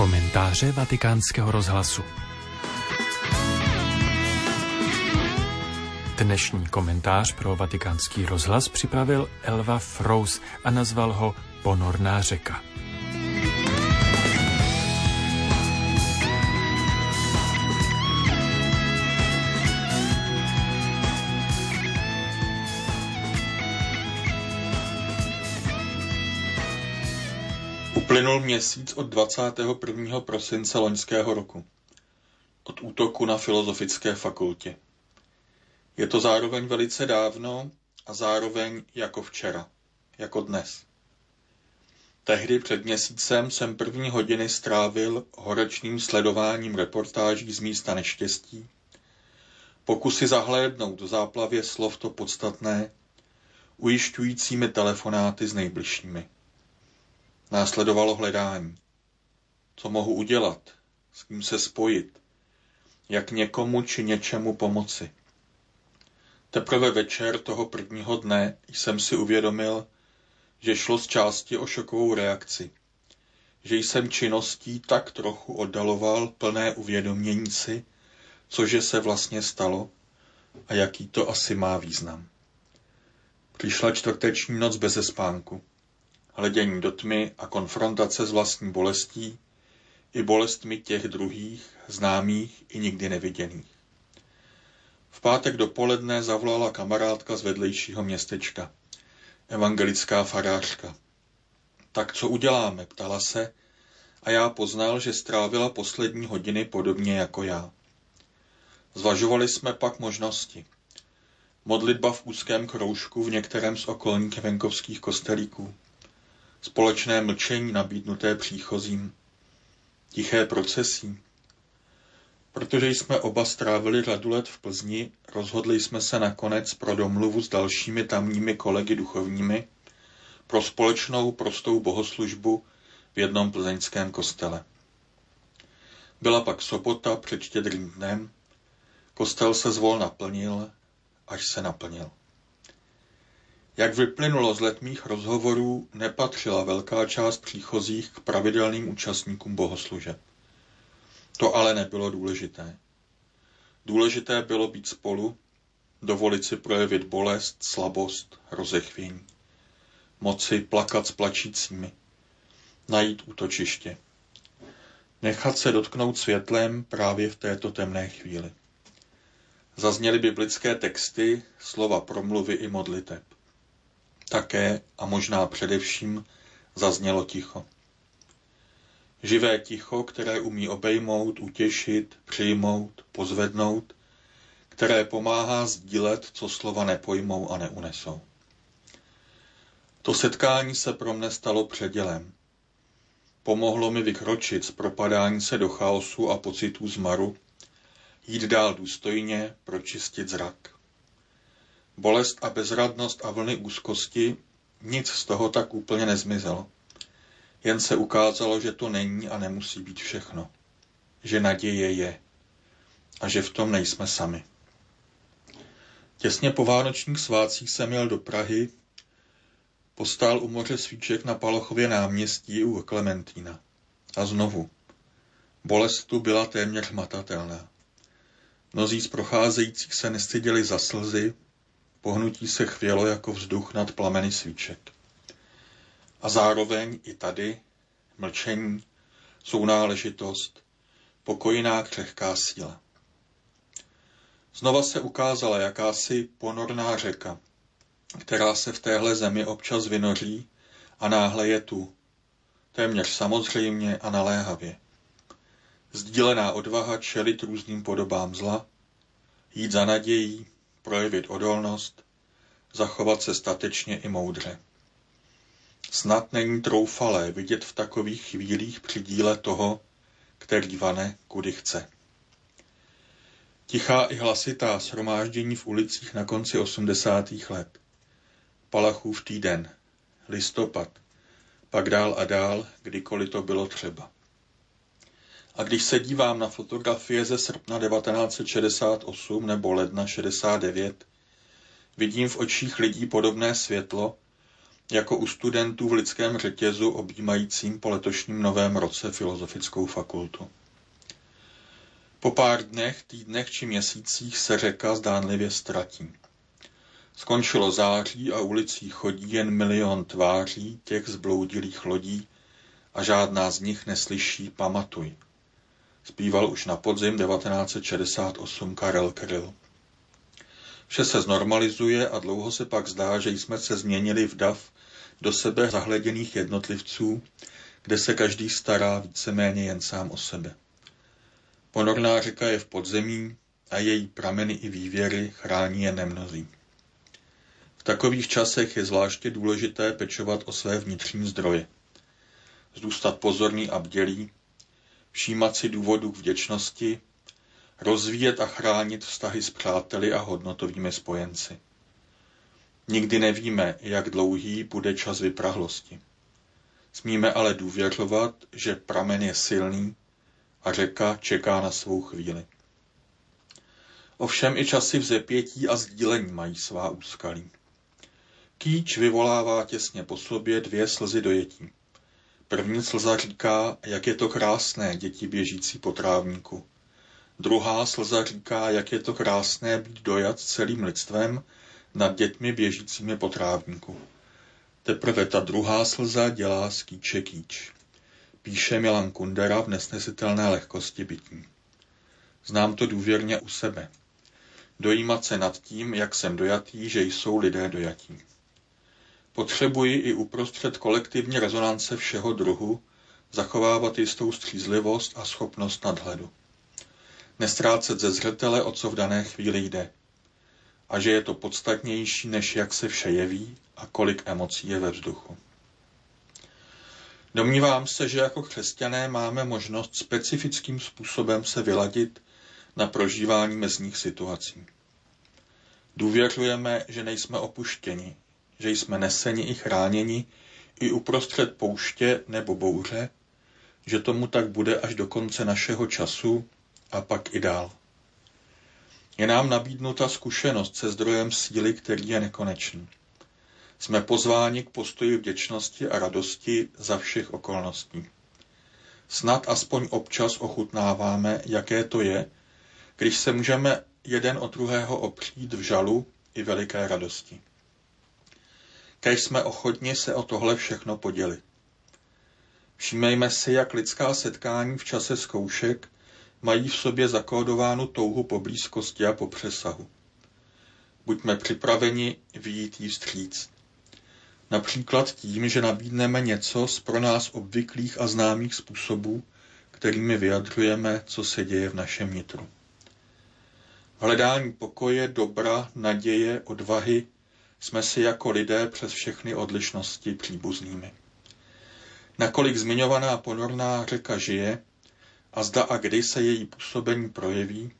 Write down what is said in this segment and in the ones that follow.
Komentáře Vatikánského rozhlasu. Dnešní komentář pro Vatikánský rozhlas připravil Elva Frouz a nazval ho Ponorná řeka. Uplynul měsíc od 21. prosince loňského roku, od útoku na Filozofické fakultě. Je to zároveň velice dávno a zároveň jako včera, jako dnes. Tehdy před měsícem jsem první hodiny strávil horečným sledováním reportáží z místa neštěstí, pokusy zahlédnout v záplavě slov to podstatné, ujišťujícími telefonáty s nejbližšími. Následovalo hledání. Co mohu udělat? S kým se spojit? Jak někomu či něčemu pomoci? Teprve večer toho prvního dne jsem si uvědomil, že šlo zčásti o šokovou reakci. Že jsem činností tak trochu oddaloval plné uvědomění si, cože se vlastně stalo a jaký to asi má význam. Přišla čtvrteční noc beze spánku. Hledění do tmy a konfrontace s vlastní bolestí i bolestmi těch druhých, známých i nikdy neviděných. V pátek dopoledne zavolala kamarádka z vedlejšího městečka, evangelická farářka. Tak co uděláme, ptala se, a já poznal, že strávila poslední hodiny podobně jako já. Zvažovali jsme pak možnosti. Modlitba v úzkém kroužku v některém z okolních venkovských kostelíků. Společné mlčení nabídnuté příchozím, tiché procesí. Protože jsme oba strávili řadu let v Plzni, rozhodli jsme se nakonec pro domluvu s dalšími tamními kolegy duchovními pro společnou prostou bohoslužbu v jednom plzeňském kostele. Byla pak sobota před Štědrým dnem, kostel se zvolna plnil, až se naplnil. Jak vyplynulo z letmých rozhovorů, nepatřila velká část příchozích k pravidelným účastníkům bohoslužeb. To ale nebylo důležité. Důležité bylo být spolu, dovolit si projevit bolest, slabost, rozechvění. Moci plakat s plačícími, najít útočiště. Nechat se dotknout světlem právě v této temné chvíli. Zazněly biblické texty, slova promluvy i modliteb. Také a možná především zaznělo ticho. Živé ticho, které umí obejmout, utěšit, přijmout, pozvednout, které pomáhá sdílet, co slova nepojmou a neunesou. To setkání se pro mne stalo předělem. Pomohlo mi vykročit z propadání se do chaosu a pocitů zmaru, jít dál důstojně, pročistit zrak. Bolest a bezradnost a vlny úzkosti, nic z toho tak úplně nezmizelo. Jen se ukázalo, že to není a nemusí být všechno. Že naděje je. A že v tom nejsme sami. Těsně po vánočních svátcích jsem jel do Prahy, postál u moře svíček na Palochově náměstí u Klementína. A znovu. Bolest tu byla téměř matatelná. Mnozí z procházejících se nestyděli za slzy, pohnutí se chvělo jako vzduch nad plameny svíček. A zároveň i tady mlčení, sounáležitost, pokojná křehká síla. Znova se ukázala jakási ponorná řeka, která se v téhle zemi občas vynoří a náhle je tu, téměř samozřejmě a naléhavě. Sdílená odvaha čelit různým podobám zla, jít za nadějí, projevit odolnost, zachovat se statečně i moudře. Snad není troufalé vidět v takových chvílích při díle toho, který vane, kudy chce. Tichá i hlasitá shromáždění v ulicích na konci 80. let. Palachův týden, listopad, pak dál a dál, kdykoliv to bylo třeba. A když se dívám na fotografie ze srpna 1968 nebo ledna 69, vidím v očích lidí podobné světlo, jako u studentů v lidském řetězu objímajícím po letošním novém roce Filozofickou fakultu. Po pár dnech, týdnech či měsících se řeka zdánlivě ztratí. Skončilo září a ulicí chodí jen milion tváří těch zbloudilých lodí a žádná z nich neslyší pamatuj. Zpíval už na podzim 1968 Karel Kryl. Vše se znormalizuje a dlouho se pak zdá, že jsme se změnili v dav do sebe zahleděných jednotlivců, kde se každý stará víceméně jen sám o sebe. Ponorná řeka je v podzemí a její prameny i vývěry chrání jen nemnozí. V takových časech je zvláště důležité pečovat o své vnitřní zdroje. Zůstat pozorný a bdělý, všímat si důvodů k vděčnosti, rozvíjet a chránit vztahy s přáteli a hodnotovými spojenci. Nikdy nevíme, jak dlouhý bude čas vyprahlosti. Smíme ale důvěřovat, že pramen je silný a řeka čeká na svou chvíli. Ovšem i časy vzepětí a sdílení mají svá úskalí. Kýč vyvolává těsně po sobě dvě slzy dojetí. První slza říká, jak je to krásné, děti běžící po trávníku. Druhá slza říká, jak je to krásné být dojat celým lidstvem nad dětmi běžícími po trávníku. Teprve ta druhá slza dělá z kýče kýč. Píše Milan Kundera v Nesnesitelné lehkosti bytí. Znám to důvěrně u sebe. Dojímat se nad tím, jak jsem dojatý, že jsou lidé dojatí. Potřebuji i uprostřed kolektivní rezonance všeho druhu zachovávat jistou střízlivost a schopnost nadhledu. Nestrácet ze zřetele, o co v dané chvíli jde. A že je to podstatnější, než jak se vše jeví a kolik emocí je ve vzduchu. Domnívám se, že jako křesťané máme možnost specifickým způsobem se vyladit na prožívání mezních situací. Důvěřujeme, že nejsme opuštěni, že jsme neseni i chráněni i uprostřed pouště nebo bouře, že tomu tak bude až do konce našeho času a pak i dál. Je nám nabídnuta zkušenost se zdrojem síly, který je nekonečný. Jsme pozváni k postoji vděčnosti a radosti za všech okolností. Snad aspoň občas ochutnáváme, jaké to je, když se můžeme jeden od druhého opřít v žalu i veliké radosti. Kéž jsme ochotni se o tohle všechno podělit. Všímejme si, jak lidská setkání v čase zkoušek mají v sobě zakódovánu touhu po blízkosti a po přesahu. Buďme připraveni vyjít jí vstříc. Například tím, že nabídneme něco z pro nás obvyklých a známých způsobů, kterými vyjadřujeme, co se děje v našem nitru. Hledání pokoje, dobra, naděje, odvahy jsme si jako lidé přes všechny odlišnosti příbuznými. Nakolik zmiňovaná ponorná řeka žije a zda a kdy se její působení projeví,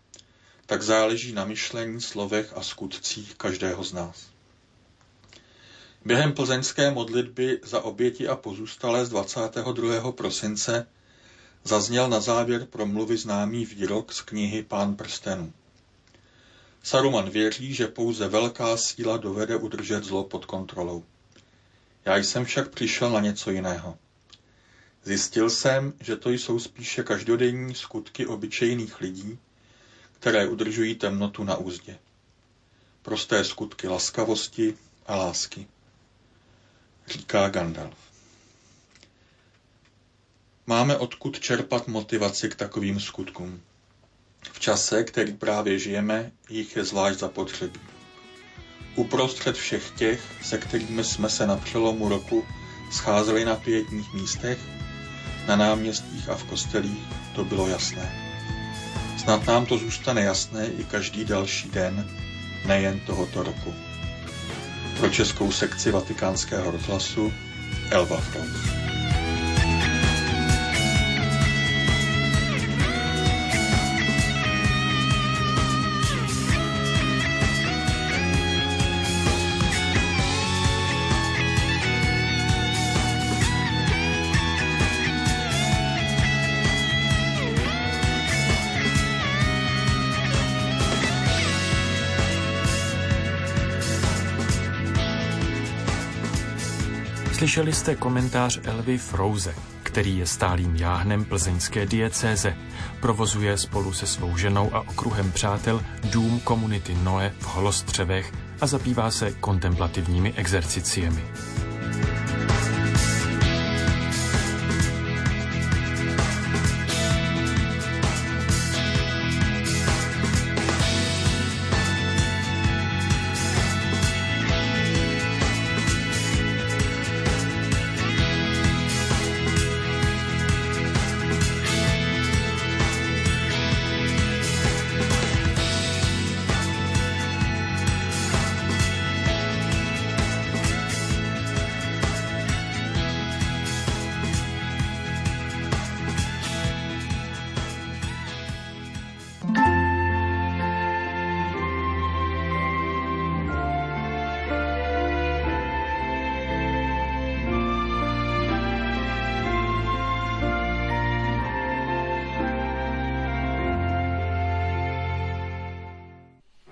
tak záleží na myšlení, slovech a skutcích každého z nás. Během plzeňské modlitby za oběti a pozůstalé z 22. prosince zazněl na závěr promluvy známý výrok z knihy Pán Prstenů. Saruman věří, že pouze velká síla dovede udržet zlo pod kontrolou. Já jsem však přišel na něco jiného. Zjistil jsem, že to jsou spíše každodenní skutky obyčejných lidí, které udržují temnotu na úzdě. Prosté skutky laskavosti a lásky, říká Gandalf. Máme odkud čerpat motivaci k takovým skutkům. V čase, který právě žijeme, jich je zvlášť zapotřebí. Uprostřed všech těch, se kterými jsme se na přelomu roku scházeli na pietních místech, na náměstích a v kostelích, to bylo jasné. Snad nám to zůstane jasné i každý další den, nejen tohoto roku. Pro českou sekci Vatikánského rozhlasu Elva Frouz. Slyšeli jste komentář Elvy Frouze, který je stálým jáhnem plzeňské diecéze. Provozuje spolu se svou ženou a okruhem přátel dům komunity Noe v Holostřevech a zabývá se kontemplativními exerciciemi.